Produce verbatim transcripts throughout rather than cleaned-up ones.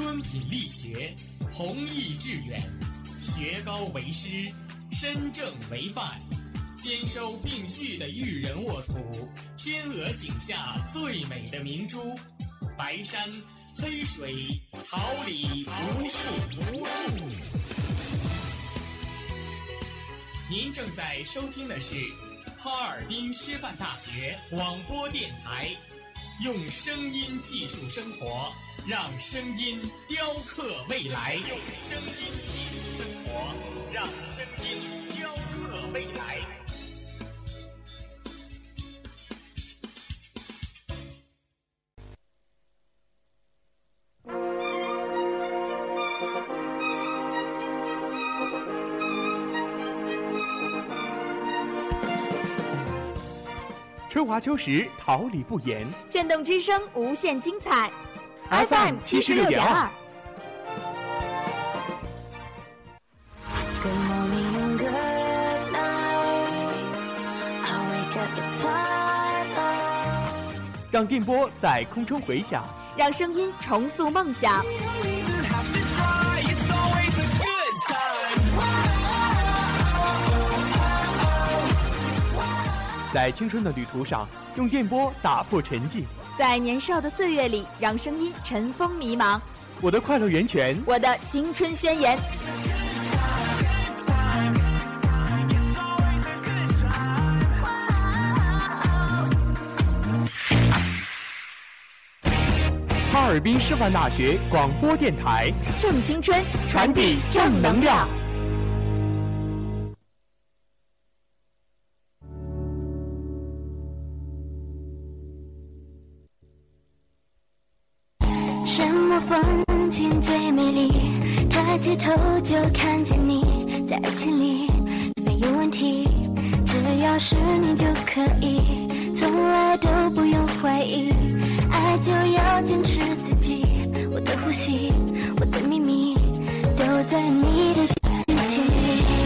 敦品力学，弘毅致远，学高为师，身正为范，兼收并蓄的育人沃土，天鹅颈下最美的明珠，白山、黑水、桃李无数。您正在收听的是哈尔滨师范大学广播电台，用声音技术生活，让声音雕刻未来。用声音技术生活，让声音雕刻未来。春华秋实，桃李不言。炫动之声，无限精彩。F M 七十六点二。让电波在空中回响，让声音重塑梦想。在青春的旅途上，用电波打破沉寂；在年少的岁月里，让声音尘封迷茫。我的快乐源泉，我的青春宣言。哈尔滨师范大学广播电台，正青春，传递正能量。风景最美丽，抬起头就看见你，在爱情里没有问题，只要是你就可以，从来都不用怀疑，爱就要坚持自己，我的呼吸，我的秘密，都在你的眼睛里。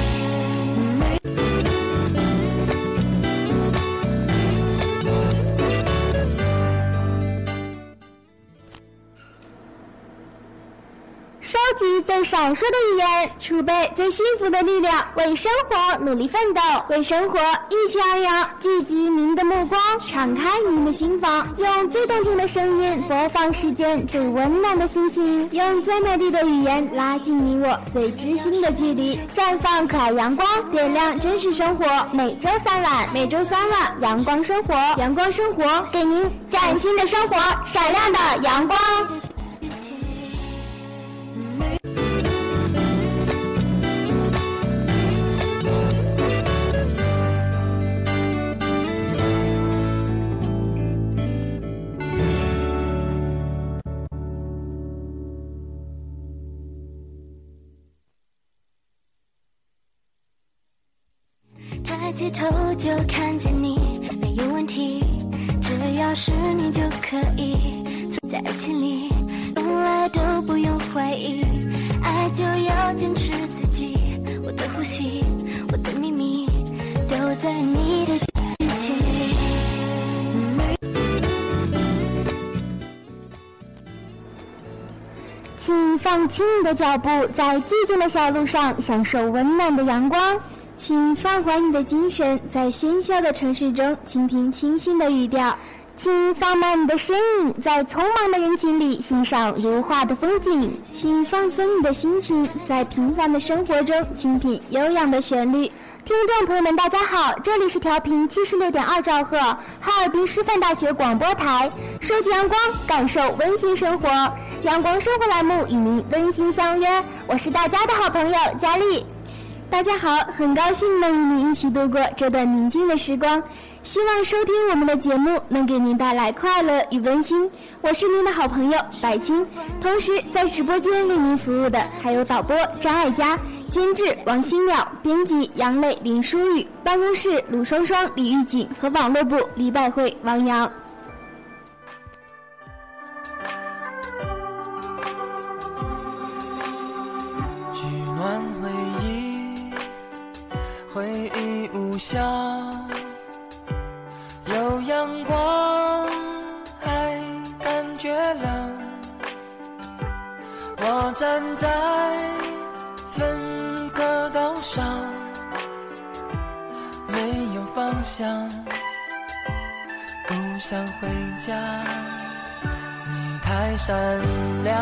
收集最闪烁的语言，储备最幸福的力量，为生活努力奋斗，为生活意气昂扬。聚集您的目光，敞开您的心房，用最动听的声音播放世间最温暖的心情，用最美丽的语言拉近你我最知心的距离。绽放可爱阳光，点亮真实生活。每周三晚，每周三晚，阳光生活，阳光生活，给您崭新的生活，闪亮的阳光。抬起头就看见你，没有问题，只要是你就可以，在爱情里从来都不用怀疑，爱就要坚持自己，我的呼吸，我的秘密，都在你的眼睛里。请放轻你的脚步，在寂静的小路上享受温暖的阳光，请放缓你的精神，在喧嚣的城市中倾听清新的语调，请放慢你的身影，在匆忙的人群里欣赏如画的风景，请放松你的心情，在平凡的生活中倾听悠扬的旋律。听众朋友们大家好，这里是调频七十六点二兆赫哈尔滨师范大学广播台，收集阳光，感受温馨生活，阳光生活栏目与您温馨相约，我是大家的好朋友佳丽。大家好，很高兴能与您一起度过这段宁静的时光，希望收听我们的节目能给您带来快乐与温馨。我是您的好朋友白青，同时在直播间为您服务的还有导播张爱佳，监制王新淼，编辑杨磊、林淑雨，办公室鲁双双、李玉锦和网络部李百惠、王阳。取暖回忆，回忆无效，有阳光还感觉冷，我站在分隔岛上，没有方向，不想回家。你太善良，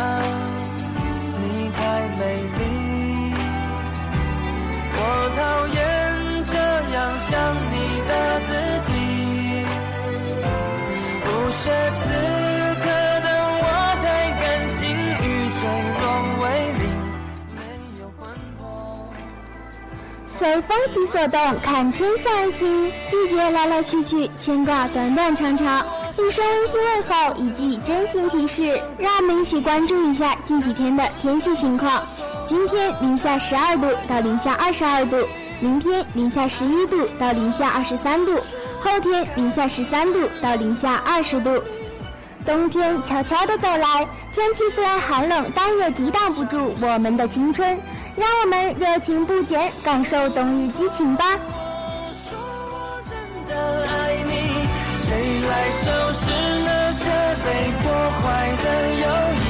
你太美丽，我讨厌这样想你的自己。不是自己。 随风起所动，看天下事。季节来来去去，牵挂短短长长。一声温馨问候，一句真心提示，让我们一起关注一下近几天的天气情况。今天零下十二度到零下二十二度，明天零下十一度到零下二十三度，后天零下十三度到零下二十度。冬天悄悄地走来，天气虽然寒冷，但也抵挡不住我们的青春。 让我们热情不减，感受冬日激情吧。我说我真的爱你，谁来收拾那些被破坏的友谊？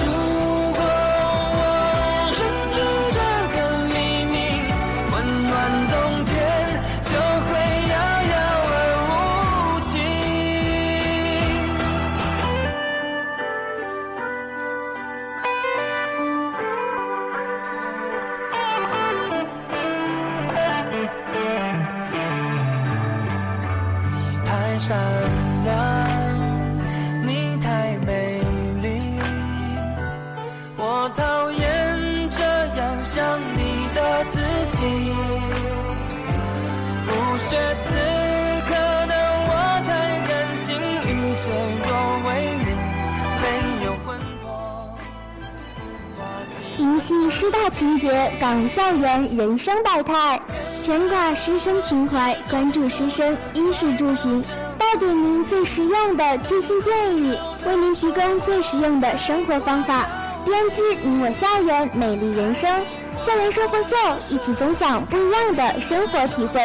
如果我忍住这个秘密，温暖冬天就会遥遥而无期。 你太善良，你太美丽，我讨厌这样想你的自己。不是此刻的我太任性，与脆弱为邻，没有魂魄。迎戏师大情节，感悟校园人生百态，牵挂师生情怀，关注师生衣食住行。 带给您最实用的贴心建议，为您提供最实用的生活方法，编织你我校园美丽人生。校园生活秀，一起分享不一样的生活体会。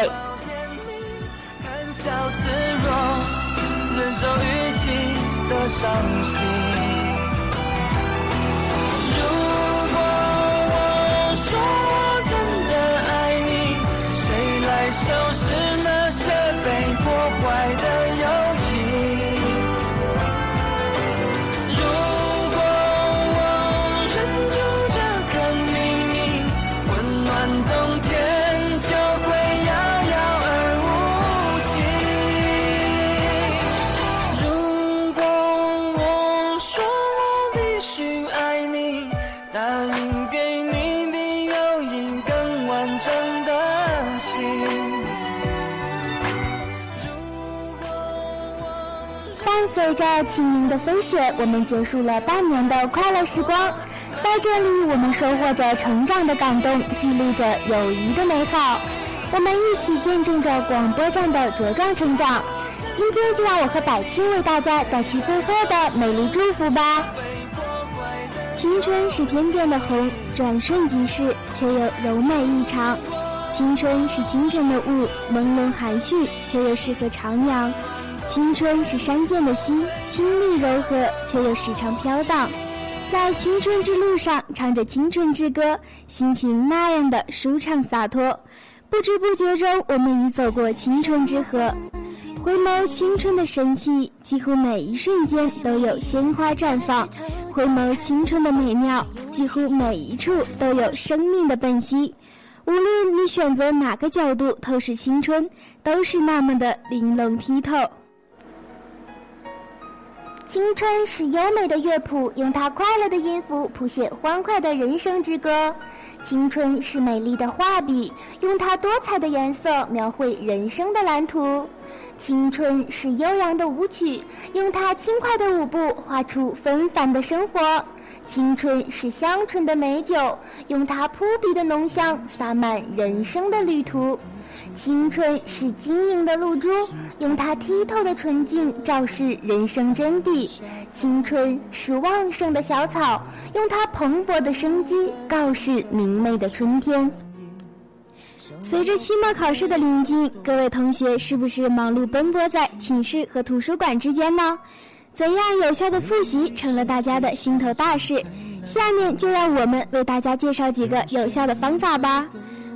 谈笑自若，忍受逾期的伤心。如果我说我真的爱你，谁来收拾那些被破坏的？ 随着轻盈的飞雪，我们结束了半年的快乐时光。在这里，我们收获着成长的感动，记录着友谊的美好。我们一起见证着广播站的茁壮成长。今天就让我和百青为大家带去最后的美丽祝福吧。青春是天边的红，转瞬即逝，却又柔美异常；青春是清晨的雾，朦胧含蓄，却又适合徜徉。 青春是山涧的溪，清丽柔和，却又时常飘荡。在青春之路上，唱着青春之歌，心情那样的舒畅洒脱。不知不觉中，我们已走过青春之河。回眸青春的神气，几乎每一瞬间都有鲜花绽放；回眸青春的美妙，几乎每一处都有生命的奔袭。无论你选择哪个角度透视青春，都是那么的玲珑剔透。 青春是优美的乐谱，用它快乐的音符谱写欢快的人生之歌；青春是美丽的画笔，用它多彩的颜色描绘人生的蓝图；青春是悠扬的舞曲，用它轻快的舞步画出纷繁的生活；青春是香醇的美酒，用它扑鼻的浓香洒满人生的旅途。 青春是晶莹的露珠，用它剔透的纯净昭示人生真谛；青春是旺盛的小草，用它蓬勃的生机告示明媚的春天。随着期末考试的临近，各位同学是不是忙碌奔波在寝室和图书馆之间呢？怎样有效的复习成了大家的心头大事。下面就让我们为大家介绍几个有效的方法吧。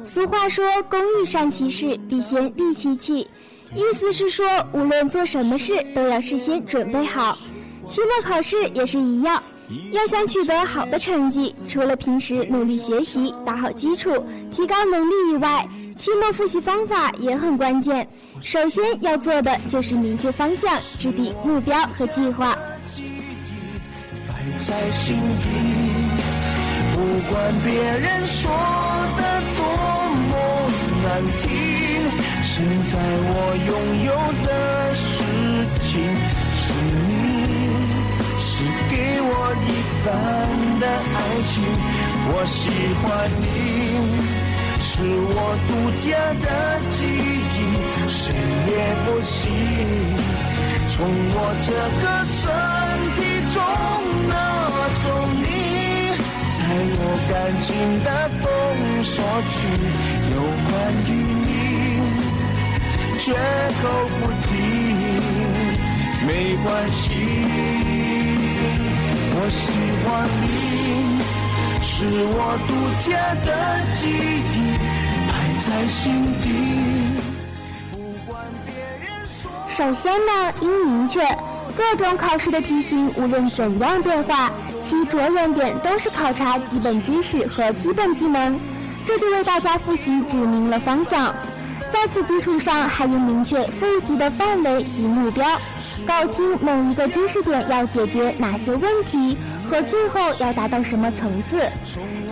俗话说工欲善其事，必先利其器，意思是说无论做什么事都要事先准备好。期末考试也是一样，要想取得好的成绩，除了平时努力学习打好基础提高能力以外，期末复习方法也很关键。首先要做的就是明确方向，制定目标和计划。摆在心底，不管别人说的多么难听，现在我拥有的事情是你，是给我一半的爱情，我喜欢你，是我独家的记忆，谁也不行，从我这个身体中拿走你，在我感情的封锁区，有关于你绝口不提，没关系，我喜欢你，是我独家的记忆，埋在心底，不管别人说。首先呢，应明确各种考试的题型无论怎样变化，其着眼点都是考察基本知识和基本技能，这就为大家复习指明了方向。在此基础上，还应明确复习的范围及目标，搞清每一个知识点要解决哪些问题和最后要达到什么层次。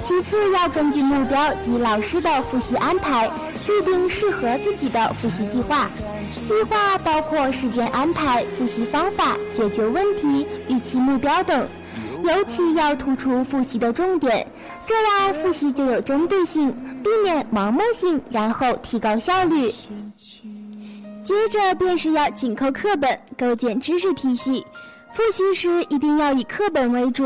其次，要根据目标及老师的复习安排，制定适合自己的复习计划。计划包括时间安排、复习方法、解决问题、预期目标等。尤其要突出复习的重点，这样复习就有针对性，避免盲目性，然后提高效率。接着便是要紧扣课本，构建知识体系。复习时一定要以课本为主，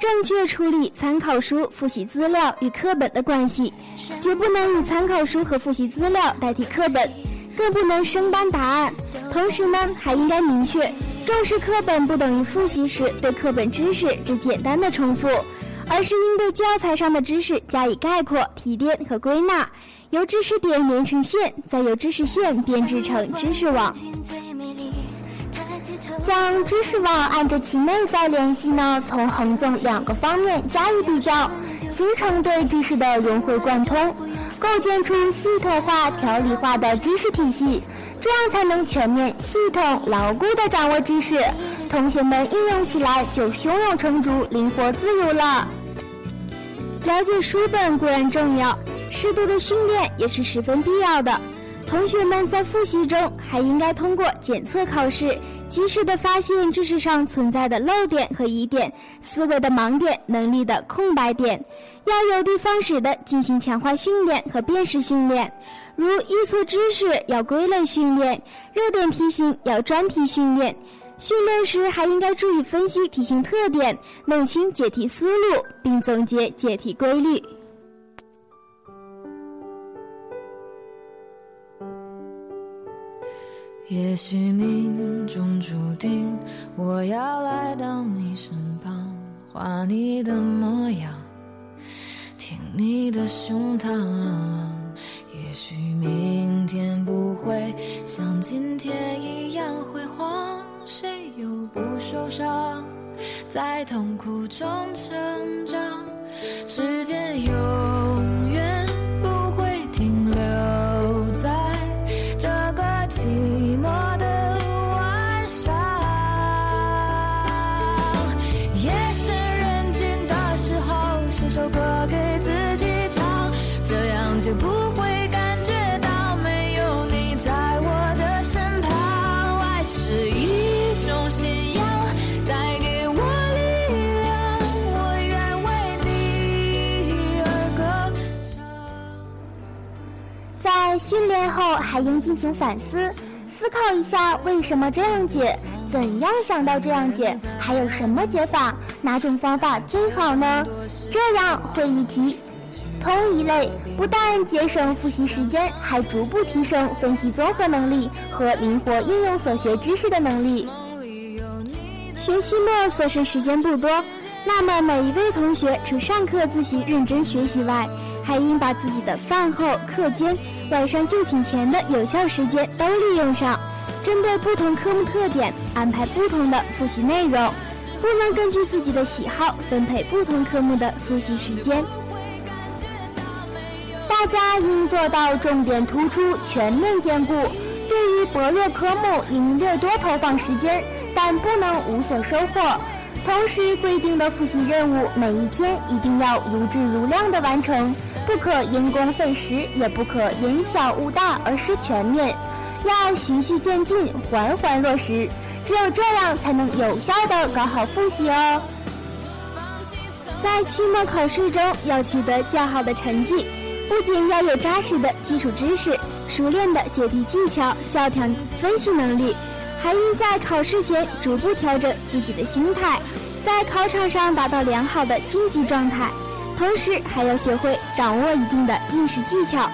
正确处理参考书、复习资料与课本的关系，绝不能以参考书和复习资料代替课本，更不能生搬答案。同时呢，还应该明确重视课本不等于复习时对课本知识只简单的重复，而是应对教材上的知识加以概括、提炼和归纳，由知识点连成线，再由知识线编织成知识网。将知识网按照其内在联系呢，从横纵两个方面加以比较，形成对知识的融会贯通，构建出系统化、条理化的知识体系，这样才能全面、系统、牢固地掌握知识，同学们应用起来就胸有成竹、灵活自如了。了解书本固然重要，适度的训练也是十分必要的。同学们在复习中还应该通过检测考试，及时地发现知识上存在的漏点和疑点、思维的盲点、能力的空白点，要有的放矢地进行强化训练和辨识训练。如易错知识要归类训练，热点题型要专题训练，训练时还应该注意分析题型特点，弄清解题思路，并总结解题规律。也许命中注定，我要来到你身旁，画你的模样，挺你的胸膛。也许明天不会像今天一样辉煌，谁又不受伤，在痛苦中成长，时间永远不会停留在这个寂寞的晚上。夜深人静的时候，写首歌给自己唱，这样就不会训练后还应进行反思，思考一下为什么这样解，怎样想到这样解，还有什么解法，哪种方法最好呢？这样会一题通一类，不但节省复习时间，还逐步提升分析综合能力和灵活应用所学知识的能力。学期末所剩时间不多，那么每一位同学除上课自习认真学习外，还应把自己的饭后、课间、晚上就寝前的有效时间都利用上，针对不同科目特点安排不同的复习内容，不能根据自己的喜好分配不同科目的复习时间。大家应做到重点突出、全面兼顾，对于薄弱科目应略多投放时间，但不能无所收获。同时，规定的复习任务每一天一定要如质如量的完成，不可因公废食，也不可因小误大而失全面，要循序渐进，缓缓落实。只有这样，才能有效地搞好复习哦。在期末考试中，要取得较好的成绩，不仅要有扎实的基础知识、熟练的解题技巧、较强分析能力。还应在考试前逐步调整自己的心态，在考场上达到良好的竞技状态，同时还要学会掌握一定的应试技巧。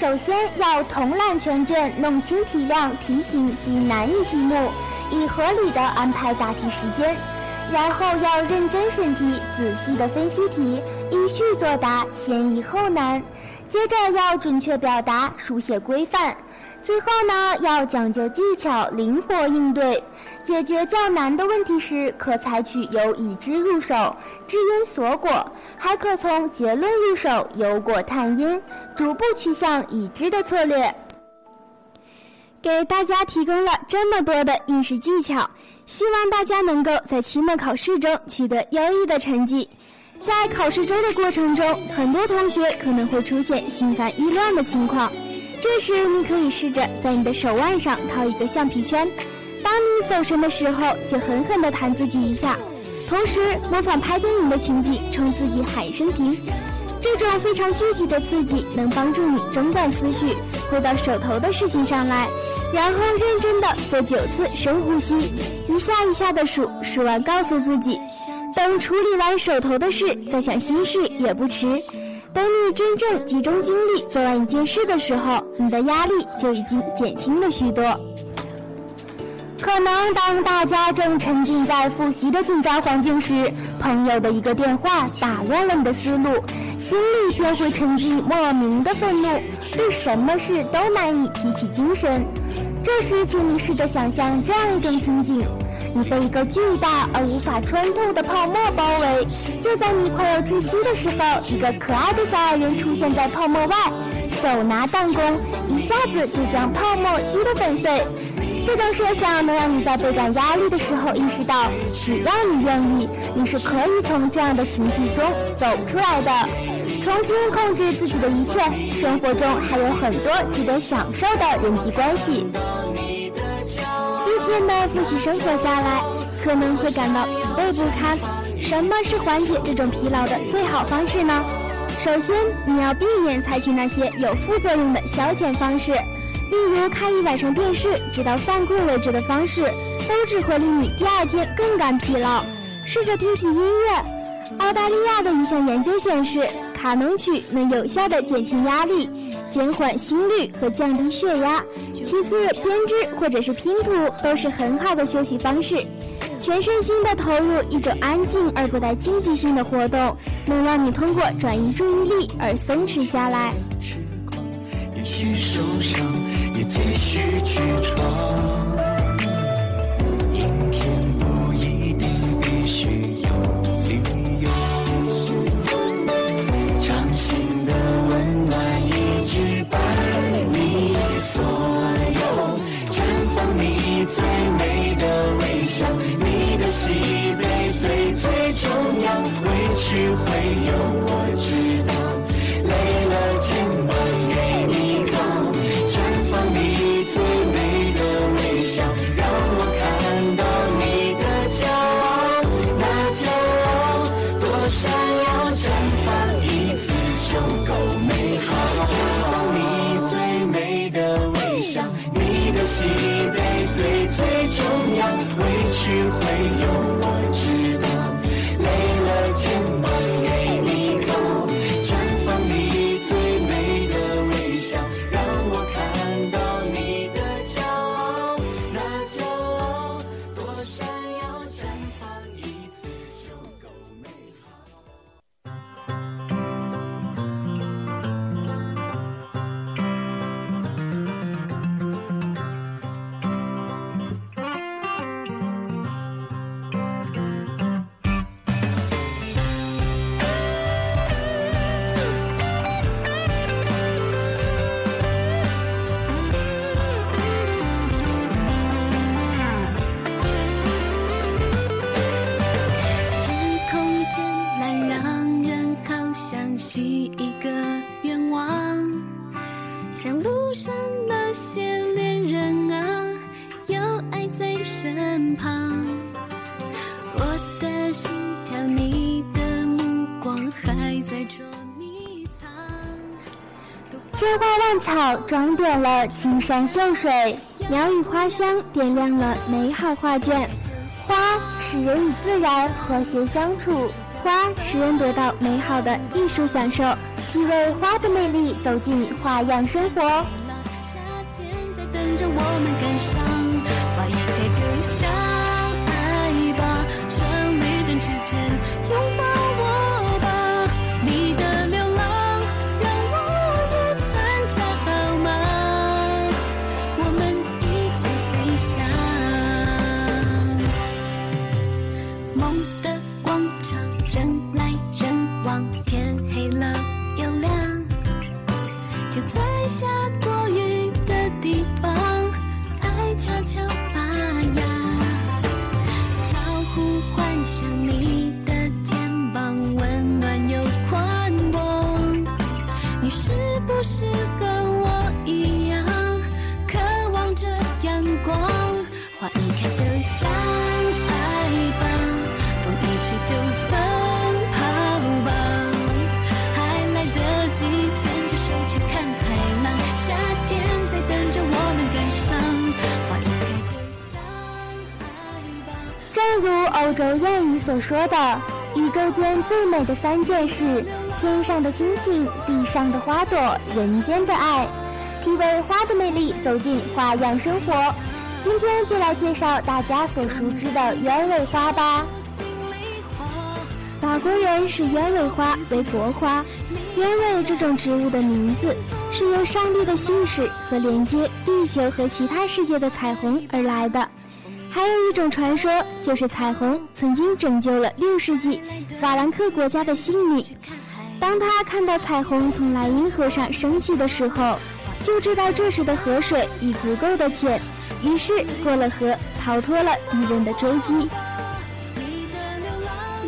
首先要统览全卷，弄清题量、题型及难易题目，以合理的安排答题时间。然后要认真审题，仔细的分析题，依序作答，先易后难。接着要准确表达，书写规范。最后呢，要讲究技巧，灵活应对。解决较难的问题时，可采取由已知入手，知因索果，还可从结论入手，由果探因，逐步趋向已知的策略。给大家提供了这么多的应试技巧，希望大家能够在期末考试中取得优异的成绩。在考试周的过程中，很多同学可能会出现心烦意乱的情况，这时你可以试着在你的手腕上套一个橡皮圈，当你走神的时候，就狠狠地弹自己一下，同时模仿拍电影的情景，冲自己喊一声停。这种非常具体的刺激能帮助你中断思绪，回到手头的事情上来，然后认真地做九次深呼吸，一下一下地数，数完告诉自己，等处理完手头的事，再想心事也不迟。等你真正集中精力做完一件事的时候，你的压力就已经减轻了许多。可能当大家正沉浸在复习的紧张环境时，朋友的一个电话打乱了你的思路，心里便会沉浸莫名的愤怒，对什么事都难以提起精神。这时，请你试着想象这样一种情景：你被一个巨大而无法穿透的泡沫包围，就在你快要窒息的时候，一个可爱的小矮人出现在泡沫外，手拿弹弓，一下子就将泡沫击得粉碎。这种设想能让你在倍感压力的时候意识到，只要你愿意，你是可以从这样的情绪中走出来的。重新控制自己的一切，生活中还有很多值得享受的人际关系。一天的复习生活下来，可能会感到疲惫不堪。什么是缓解这种疲劳的最好方式呢？首先，你要避免采取那些有副作用的消遣方式。例如看一晚上电视直到犯困为止的方式，都只会令你第二天更感疲劳。试着听听音乐。澳大利亚的一项研究显示，卡农曲能有效地减轻压力，减缓心率和降低血压。其次，编织或者是拼图都是很好的休息方式。全身心地投入一种安静而不带竞技性的活动，能让你通过转移注意力而松弛下来。也许受伤也继续去闯，阴天不一定必须有理由，掌心的温暖一直伴你走。一杯最最重要，委屈会有我知道，累了今晚给你靠，绽放你最美的微笑，让我看到你的骄傲，那骄傲多闪耀，绽放一次就够美好，绽放你最美的微笑，你的喜悲最最重要，委屈会有我知道，累了肩膀给你靠，绽放你最美的微笑，让我看到你的骄傲，那骄傲多闪耀，绽放一次就够美好，装点了青山秀水，鸟语花香点亮了美好画卷。花使人与自然和谐相处，花使人得到美好的艺术享受，体味花的魅力，走进花样生活。夏天在等着我们赶上，花也该停下来吧，趁绿灯之前拥抱我吧，你的是和我一样渴望着阳光，花一开就像爱吧，风一吹就奔跑吧，还来得及牵着手去看海浪，夏天在等着我们赶上，花一开就像爱吧。正如欧洲谚语所说的，宇宙间最美的三件事，天上的星星，地上的花朵，人间的爱，体味花的魅力，走进花样生活。今天就来介绍大家所熟知的鸢尾花吧。法国人视鸢尾花为国花，鸢尾这种植物的名字是由上帝的信使和连接地球和其他世界的彩虹而来的。还有一种传说，就是彩虹曾经拯救了六世纪法兰克国家的性命。当他看到彩虹从莱茵河上升起的时候，就知道这时的河水已足够的浅，于是过了河，逃脱了敌人的追击。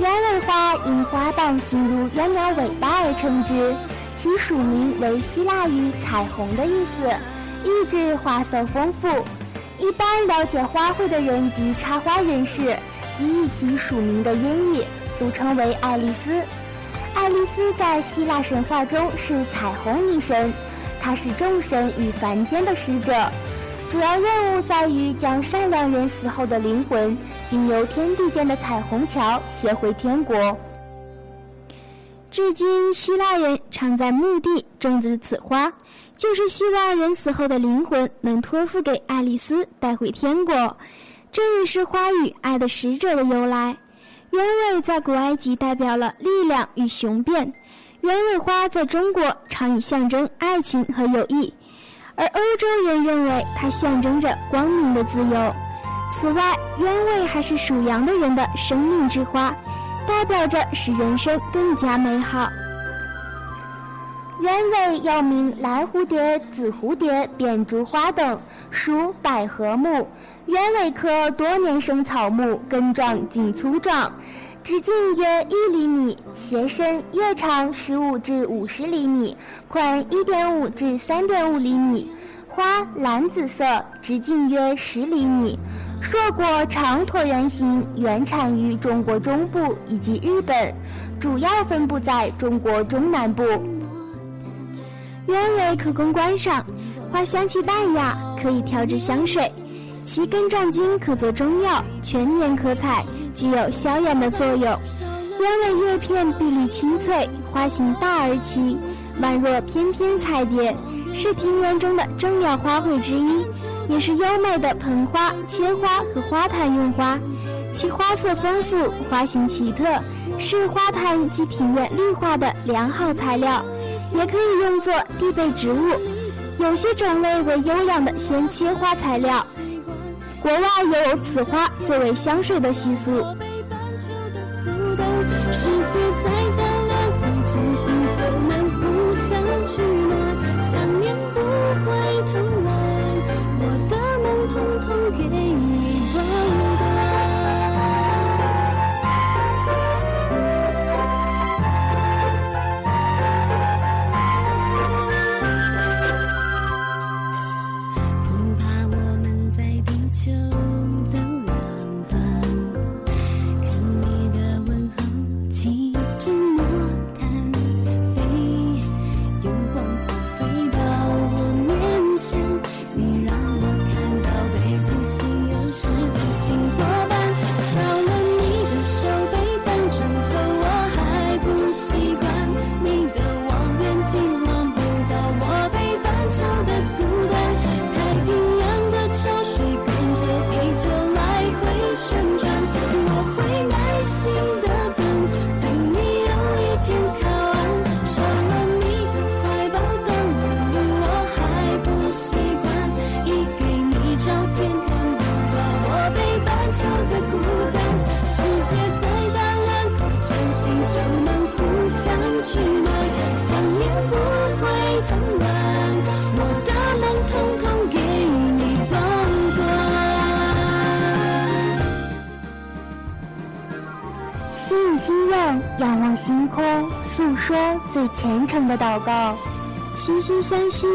鸢尾花因花瓣形如鸢鸟尾巴而称之，其属名为希腊语彩虹的意思，意指花色丰富。一般了解花卉的人及插花人士，即以其属名的音译，俗称为爱丽丝。爱丽丝在希腊神话中是彩虹女神，她是众神与凡间的使者，主要任务在于将善良人死后的灵魂经由天地间的彩虹桥携回天国。至今希腊人常在墓地种植此花，就是希腊人死后的灵魂能托付给爱丽丝带回天国，这也是花语爱的使者的由来。鸢尾在古埃及代表了力量与雄辩，鸢尾花在中国常以象征爱情和友谊，而欧洲人认为它象征着光明的自由。此外，鸢尾还是属羊的人的生命之花，代表着使人生更加美好。原为又名蓝蝴蝶、紫蝴蝶、扁竹花等，属百合目，原为科多年生草木，根状茎粗壮，直径约一厘米，斜身，叶长十五至五十厘米，宽一点五至三点五厘米，花蓝紫色，直径约十厘米。硕果长椭圆形，原产于中国中部以及日本，主要分布在中国中南部。原为可供观赏，花香气淡雅，可以调制香水。其根状茎可做中药，全年可采，具有消炎的作用。原为叶片碧绿清脆，花形大而奇，宛若翩翩彩蝶，是庭园中的重要花卉之一，也是优美的盆花、切花和花坛用花。其花色丰富，花型奇特，是花坛及庭院绿化的良好材料，也可以用作地被植物。有些种类为优良的鲜切花材料，国外也有此花作为香水的习俗。世界再大了，会真心就难互相取暖，想念不会偷懒，我的梦统统给你保管。仰望星空，诉说最虔诚的祷告。心心相惜，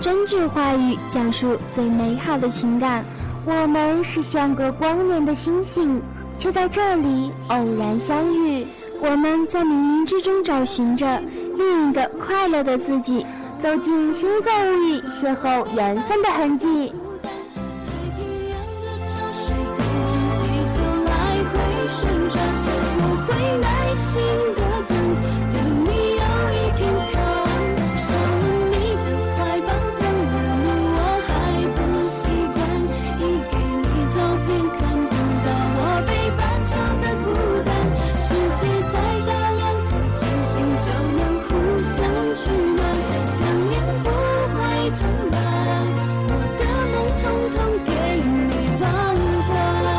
真挚话语讲述最美好的情感。我们是相隔光年的星星，却在这里偶然相遇。我们在冥冥之中找寻着另一个快乐的自己，走进星座物语，邂逅缘分的痕迹。会耐心的等，等你有一天靠岸，少了你的怀抱的温暖，我还不习惯。一给你照片看不到我北半球的孤单。世界再大了，可真心就能互相取暖，想念不会偷懒，我的梦统统给你保管。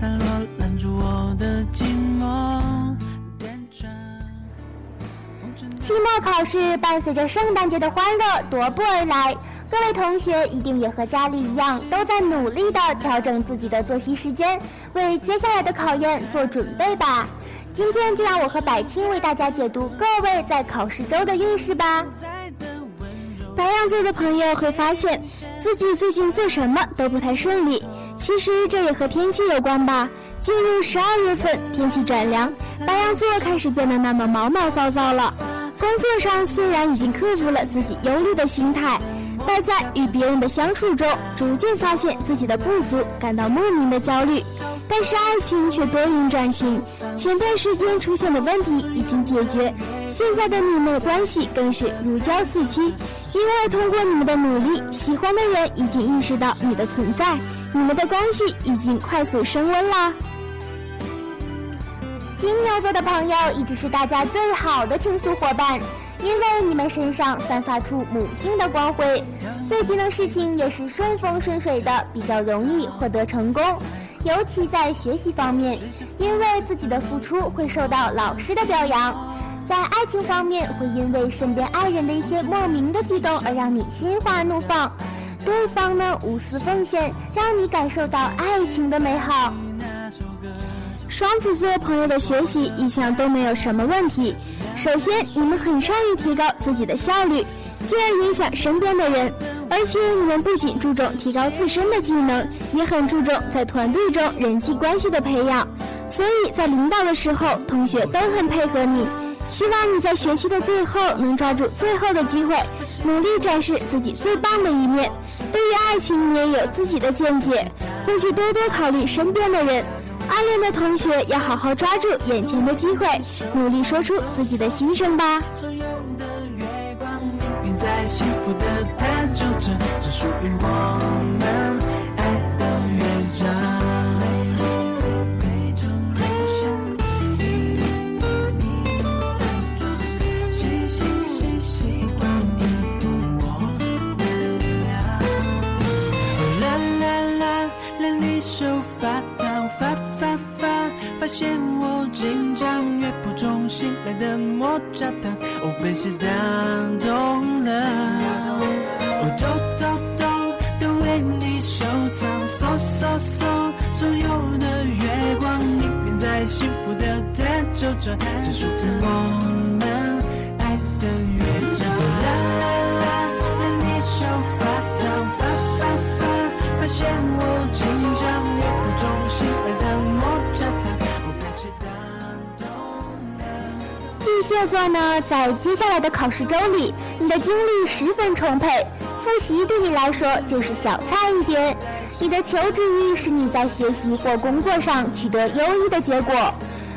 散落拦住我的寂寞。期末考试伴随着圣诞节的欢乐踱步而来，各位同学一定也和家里一样，都在努力地调整自己的作息时间，为接下来的考验做准备吧。今天就让我和百青为大家解读各位在考试周的运势吧。白羊座的朋友会发现自己最近做什么都不太顺利，其实这也和天气有关吧。进入十二月份，天气转凉，白羊座开始变得那么毛毛躁躁了。工作上虽然已经克服了自己忧虑的心态，但在与别人的相处中逐渐发现自己的不足，感到莫名的焦虑。但是爱情却多云转晴，前段时间出现的问题已经解决，现在的你们关系更是如胶似漆，因为通过你们的努力，喜欢的人已经意识到你的存在，你们的关系已经快速升温啦。金牛座的朋友一直是大家最好的倾诉伙伴，因为你们身上散发出母性的光辉，最近的事情也是顺风顺水的，比较容易获得成功，尤其在学习方面，因为自己的付出会受到老师的表扬。在爱情方面，会因为身边爱人的一些莫名的举动而让你心花怒放，对方呢无私奉献，让你感受到爱情的美好。双子座朋友的学习一向都没有什么问题，首先你们很善于提高自己的效率，进而影响身边的人，而且你们不仅注重提高自身的技能，也很注重在团队中人际关系的培养，所以在领导的时候，同学都很配合你。希望你在学期的最后能抓住最后的机会，努力展示自己最棒的一面。对于爱情，你也有自己的见解，或许多多考虑身边的人。暗恋的同学要好好抓住眼前的机会，努力说出自己的心声吧。在幸福的探究着，只属于我们爱的乐章。发现我紧张越不中心来的莫扎特，我被谁打动了，我都都都都为你收藏，搜搜搜所有的月光，你便在幸福的探究着，只属于我们爱的乐章。啦啦啦啦你手发烫，发发发发现我紧张越不中心来的莫扎特。巨蟹座呢，在接下来的考试周里，你的精力十分充沛，复习对你来说就是小菜一碟。你的求知欲使你在学习或工作上取得优异的结果。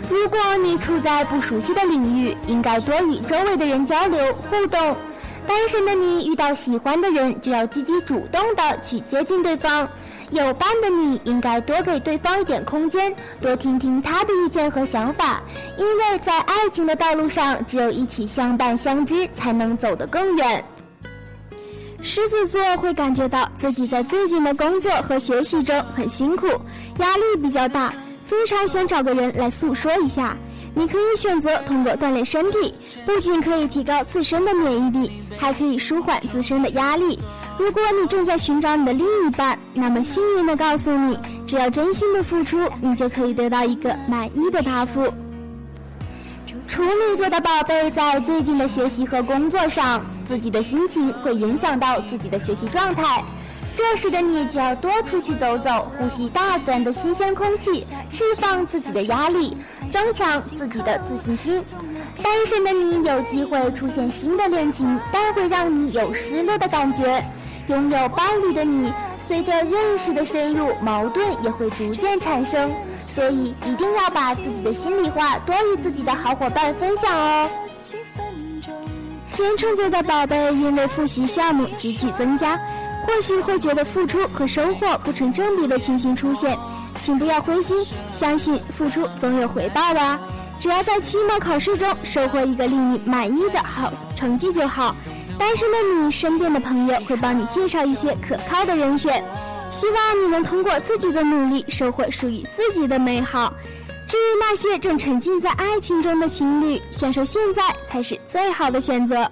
如果你处在不熟悉的领域，应该多与周围的人交流互动。单身的你遇到喜欢的人，就要积极主动的去接近对方。有伴的你应该多给对方一点空间，多听听他的意见和想法，因为在爱情的道路上，只有一起相伴相知，才能走得更远。狮子座会感觉到自己在最近的工作和学习中很辛苦，压力比较大，非常想找个人来诉说一下。你可以选择通过锻炼身体，不仅可以提高自身的免疫力，还可以舒缓自身的压力。如果你正在寻找你的另一半，那么幸运地告诉你，只要真心的付出，你就可以得到一个满意的答复。处女座的宝贝在最近的学习和工作上，自己的心情会影响到自己的学习状态，这时的你就要多出去走走，呼吸大自然的新鲜空气，释放自己的压力，增强自己的自信心。单身的你有机会出现新的恋情，但会让你有失落的感觉。拥有伴侣的你，随着认识的深入，矛盾也会逐渐产生，所以一定要把自己的心里话多与自己的好伙伴分享哦。天秤座的宝贝因为复习项目急剧增加，或许会觉得付出和收获不成正比的情形出现，请不要灰心，相信付出总有回报的、啊、只要在期末考试中收获一个令你满意的好成绩就好。单身的你身边的朋友会帮你介绍一些可靠的人选，希望你能通过自己的努力收获属于自己的美好。至于那些正沉浸在爱情中的情侣，享受现在才是最好的选择。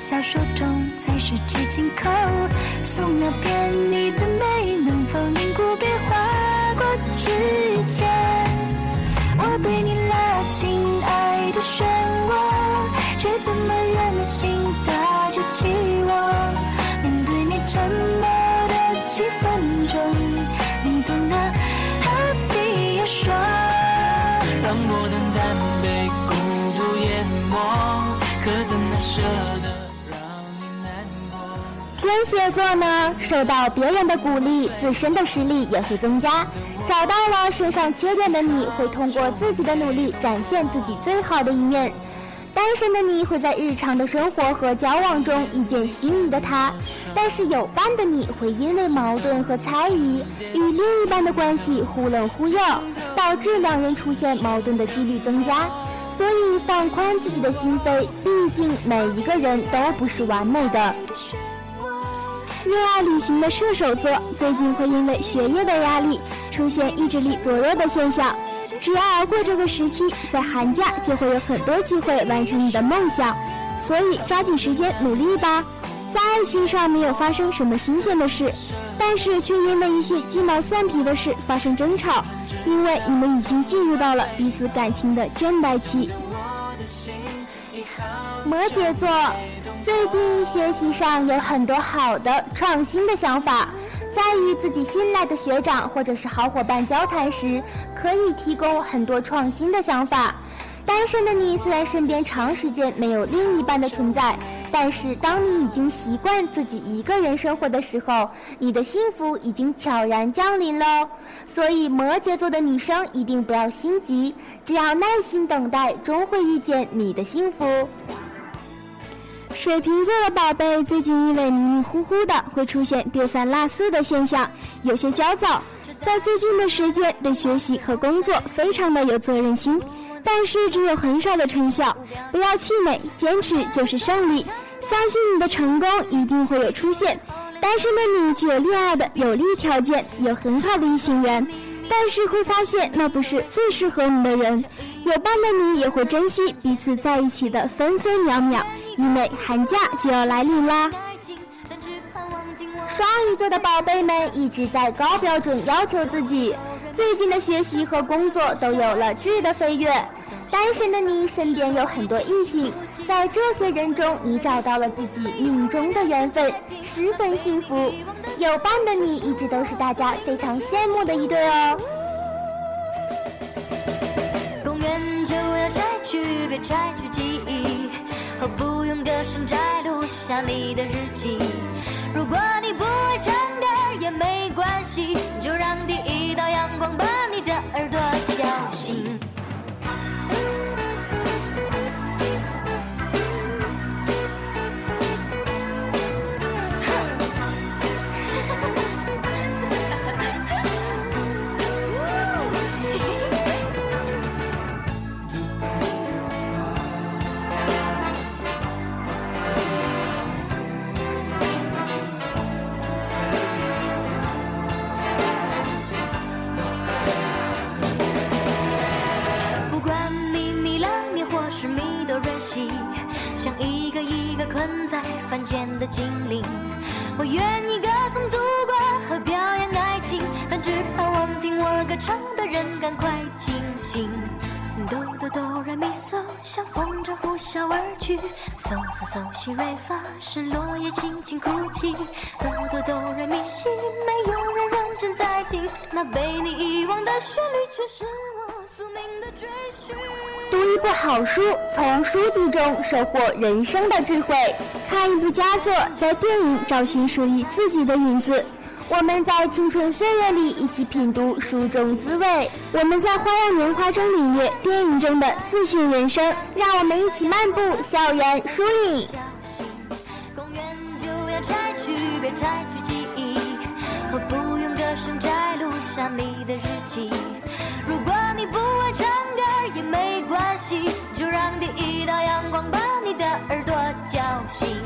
小手中才是知情扣，送那片你的美，能否凝固别划过指尖，我对你拉紧爱的漩涡，却怎么任性打着起我，面对你沉默的几分钟，你懂得何必要说，让我的赞美孤独淹没，可怎么舍得天蝎座呢，受到别人的鼓励，自身的实力也会增加。找到了身上缺点的你，会通过自己的努力展现自己最好的一面。单身的你会在日常的生活和交往中遇见心仪的他，但是有伴的你会因为矛盾和猜疑，与另一半的关系忽冷忽热，导致两人出现矛盾的几率增加。所以放宽自己的心扉，毕竟每一个人都不是完美的。热爱旅行的射手座最近会因为学业的压力出现意志力薄弱的现象，只要熬过这个时期，在寒假就会有很多机会完成你的梦想，所以抓紧时间努力吧。在爱情上没有发生什么新鲜的事，但是却因为一些鸡毛蒜皮的事发生争吵，因为你们已经进入到了彼此感情的倦怠期。摩羯座最近学习上有很多好的创新的想法，在与自己信赖的学长或者是好伙伴交谈时，可以提供很多创新的想法。单身的你虽然身边长时间没有另一半的存在，但是当你已经习惯自己一个人生活的时候，你的幸福已经悄然降临了。所以摩羯座的女生一定不要心急，只要耐心等待，终会遇见你的幸福。水瓶座的宝贝最近因为迷迷糊糊的会出现丢三落四的现象，有些焦躁，在最近的时间对学习和工作非常的有责任心，但是只有很少的成效，不要气馁，坚持就是胜利，相信你的成功一定会有出现。单身的你具有恋爱的有利条件，有很好的异性缘，但是会发现那不是最适合你的人，有伴的你也会珍惜彼此在一起的分分秒秒，因为寒假就要来临啦。双鱼座的宝贝们一直在高标准要求自己，最近的学习和工作都有了质的飞跃。单身的你身边有很多异性，在这些人中你找到了自己命中的缘分，十分幸福。有伴的你一直都是大家非常羡慕的一对哦。公园就要拆去，别拆去记忆，何不用歌声摘录下你的日记，如果你不会唱歌也没关系，就让第一道阳光把你的耳朵叫醒。像一个一个困在凡间的精灵，我愿意歌颂祖国和表演爱情，但只盼望听我歌唱的人赶快清醒。哆哆哆来咪嗦，像风筝呼啸而去，嗖嗖嗖细蕊发是落叶轻轻哭泣，哆哆哆来咪西，没有人认真在听，那被你遗忘的旋律却是我宿命的追寻。读一部好书，从书籍中收获人生的智慧；看一部佳作，在电影找寻属于自己的影子。我们在青春岁月里一起品读书中滋味，我们在花样年华中领略电影中的自信人生。让我们一起漫步校园书影。公园就要拆去，别拆去记忆，何不用歌声摘录下你的日记？如果你不会唱歌也没关系，就让第一道阳光把你的耳朵叫醒。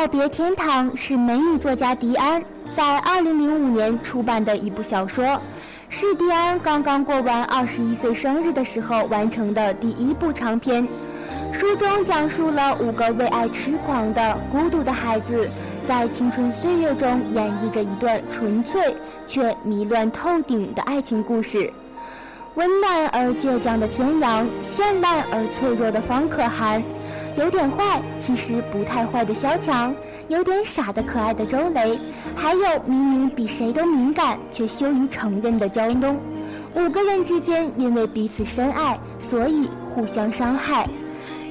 告别天堂》是美女作家迪安在二零零五年出版的一部小说，是迪安刚刚过完二十一岁生日的时候完成的第一部长篇。书中讲述了五个为爱痴狂的孤独的孩子，在青春岁月中演绎着一段纯粹却迷乱透顶的爱情故事。温暖而倔强的田阳，绚烂而脆弱的方可涵，有点坏其实不太坏的萧蔷，有点傻的可爱的周雷，还有明明比谁都敏感却羞于承认的焦东。五个人之间因为彼此深爱，所以互相伤害。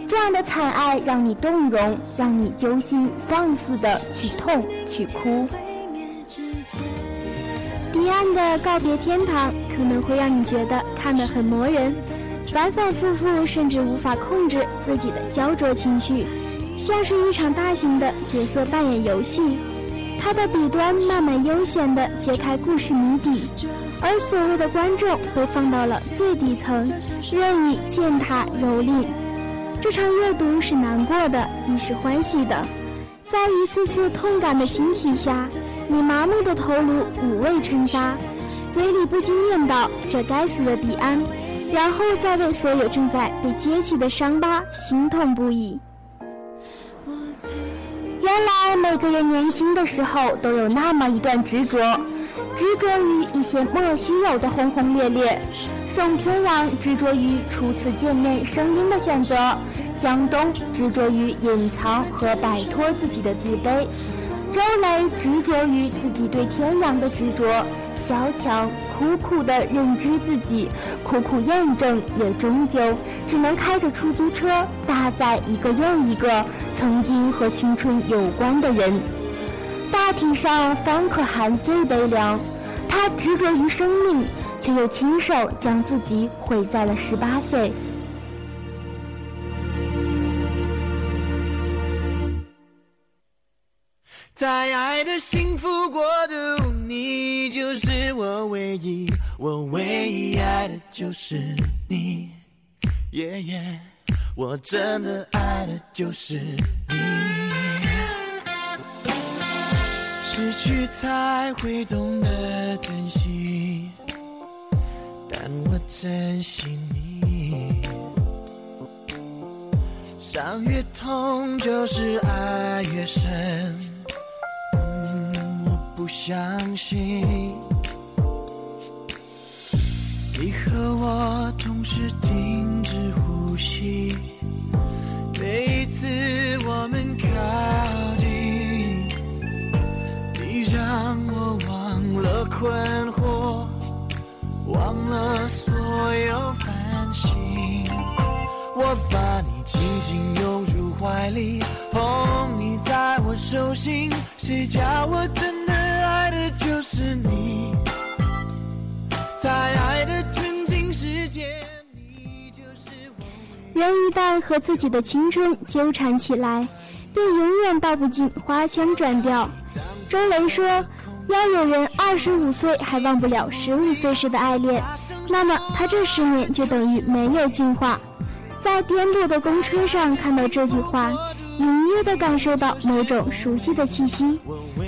这样的惨爱让你动容，让你揪心，放肆的去痛去哭。迪安的《告别天堂》可能会让你觉得看得很磨人，反反复复，甚至无法控制自己的焦灼情绪，像是一场大型的角色扮演游戏。它的笔端慢慢悠闲地揭开故事谜底，而所谓的观众被放到了最底层，任意践踏蹂躏。这场阅读是难过的，亦是欢喜的，在一次次痛感的侵袭下，你麻木的头颅五味陈杂，嘴里不禁念叨这该死的迪安，然后再为所有正在被揭起的伤疤心痛不已。原来每个人年轻的时候都有那么一段执着，执着于一些莫须有的轰轰烈烈。宋天阳执着于初次见面声音的选择，江东执着于隐藏和摆脱自己的自卑，周雷执着于自己对天阳的执着，萧蔷苦苦地认知自己，苦苦验证，也终究只能开着出租车搭载一个又一个曾经和青春有关的人。大体上，方可涵最悲凉，他执着于生命，却又亲手将自己毁在了十八岁。在爱的幸福国度，你就是我唯一，我唯一爱的就是你， yeah, yeah, 我真的爱的就是你。失去才会懂得珍惜，但我珍惜你。伤越痛就是爱越深，不相信你和我总是停止呼吸，每一次我们靠近你，让我忘了困惑，忘了所有烦心，我把你紧紧拥入怀里，捧你在我手心，谁叫我真的爱的就是你，在爱的纯净世界，你就是我。人一旦和自己的青春纠缠起来，便永远道不尽花腔转调。周雷说，要有人二十五岁还忘不了十五岁时的爱恋，那么他这十年就等于没有进化。在颠簸的公车上看到这句话，隐约地感受到某种熟悉的气息，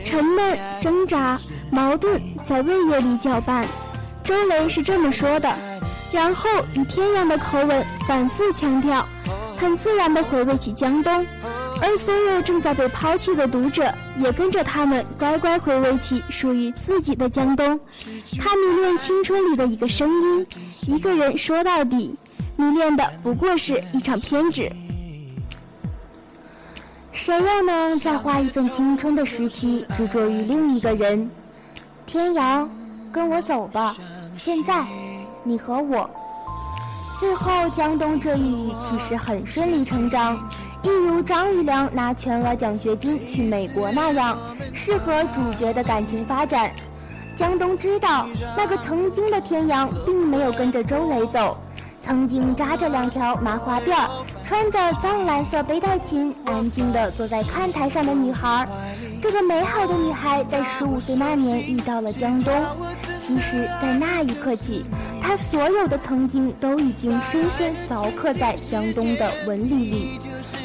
沉闷、挣扎、矛盾在胃液里搅拌。周雷是这么说的，然后以天阳的口吻反复强调，很自然地回味起江东，而所有正在被抛弃的读者也跟着他们乖乖回味起属于自己的江东。他迷恋青春里的一个声音，一个人说到底，迷恋的不过是一场偏执。谁又能再花一份青春的时期执着于另一个人？天阳，跟我走吧，现在你和我。最后江东这一语其实很顺理成章，一如张余良拿全额奖学金去美国那样，适合主角的感情发展。江东知道那个曾经的天阳并没有跟着周雷走，曾经扎着两条麻花辫，穿着藏蓝色背带裙，安静地坐在看台上的女孩，这个美好的女孩在十五岁那年遇到了江东。其实在那一刻起，她所有的曾经都已经深深凿刻在江东的纹理里，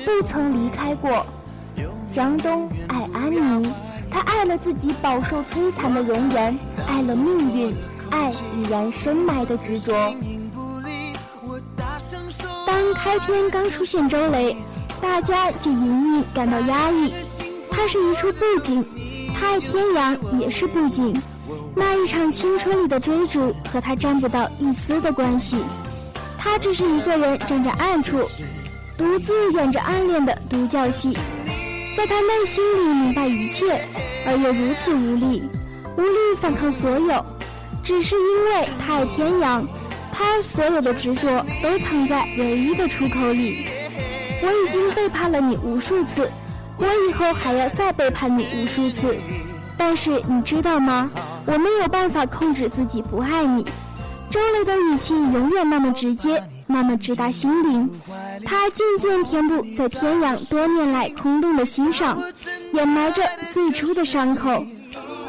不曾离开过。江东爱安妮，他爱了自己饱受摧残的容颜，爱了命运，爱已然深埋的执着。当开篇刚出现周雷，大家就隐隐感到压抑。它是一处布景，他爱天阳也是布景，那一场青春里的追逐和他沾不到一丝的关系。他只是一个人站在暗处，独自演着暗恋的独角戏，在他内心里明白一切，而又如此无力，无力反抗所有，只是因为他爱天阳，他所有的执着都藏在唯一的出口里。我已经背叛了你无数次，我以后还要再背叛你无数次，但是你知道吗？我没有办法控制自己不爱你。周雷的语气永远那么直接，那么直达心灵，他渐渐填补在天阳多年来空洞的心上，掩埋着最初的伤口。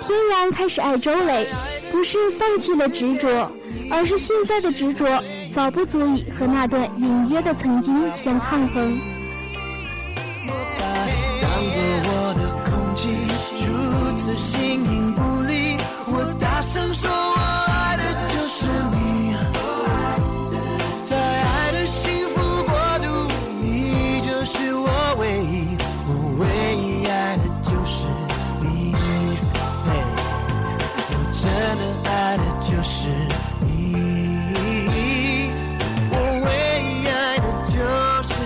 天阳开始爱周雷，不是放弃了执着，而是现在的执着早不足以和那段隐约的曾经相抗衡。当作我的空气，如此形影不离，我大声说我爱的就是你，在爱的幸福国度，你就是我唯一，我唯一爱的就是你，我真的爱的就是你，我唯一爱的就是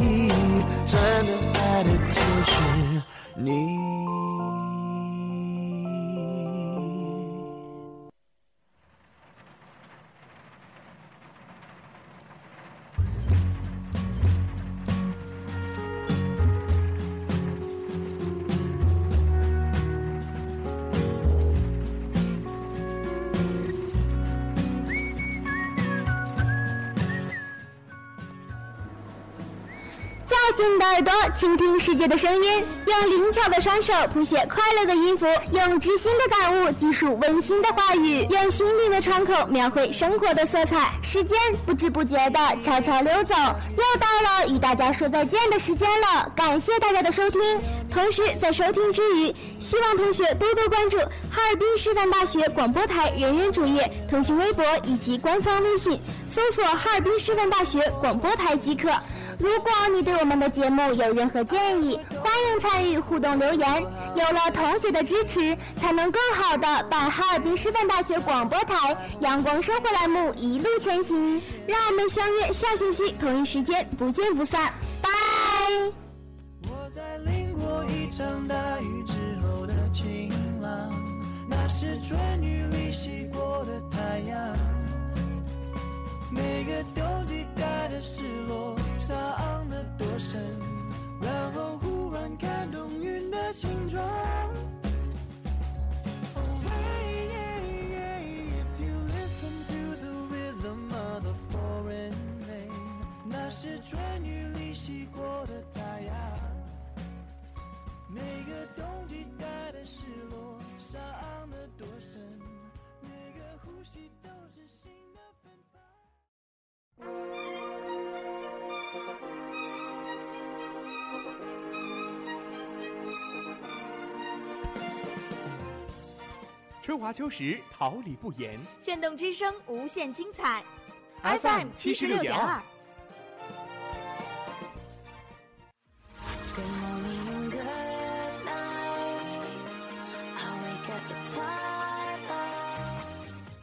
你，真的爱的就是你。用耳朵倾听世界的声音，用灵巧的双手谱写快乐的音符，用知心的感悟记述温馨的话语，用心灵的窗口描绘生活的色彩。时间不知不觉的悄悄溜走，又到了与大家说再见的时间了。感谢大家的收听，同时在收听之余，希望同学多多关注哈尔滨师范大学广播台人人主页、腾讯微博以及官方微信，搜索哈尔滨师范大学广播台即可。如果你对我们的节目有任何建议，欢迎参与互动留言。有了同学的支持，才能更好地把哈尔滨师范大学广播台阳光生活栏目一路前行。让我们相约下星期同一时间，不见不散，拜。我在淋过一场大雨之后的晴朗，那是春雨里洗过的太阳，每个冬季带的失落沙昂得多深，然后忽然看懂云的形状。Oh hey yeah yeah, if you listen to the rhythm of the pouring rain， 那是春雨里洗过的太阳，每个冬季带的失落沙昂得多深，每个呼吸都是新的芬芳。春华秋实，桃李不言，炫动之声，无限精彩。F M 七十六点二。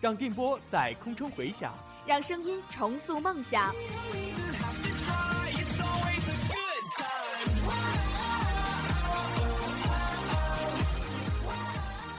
让电波在空中回响，让声音重塑梦想。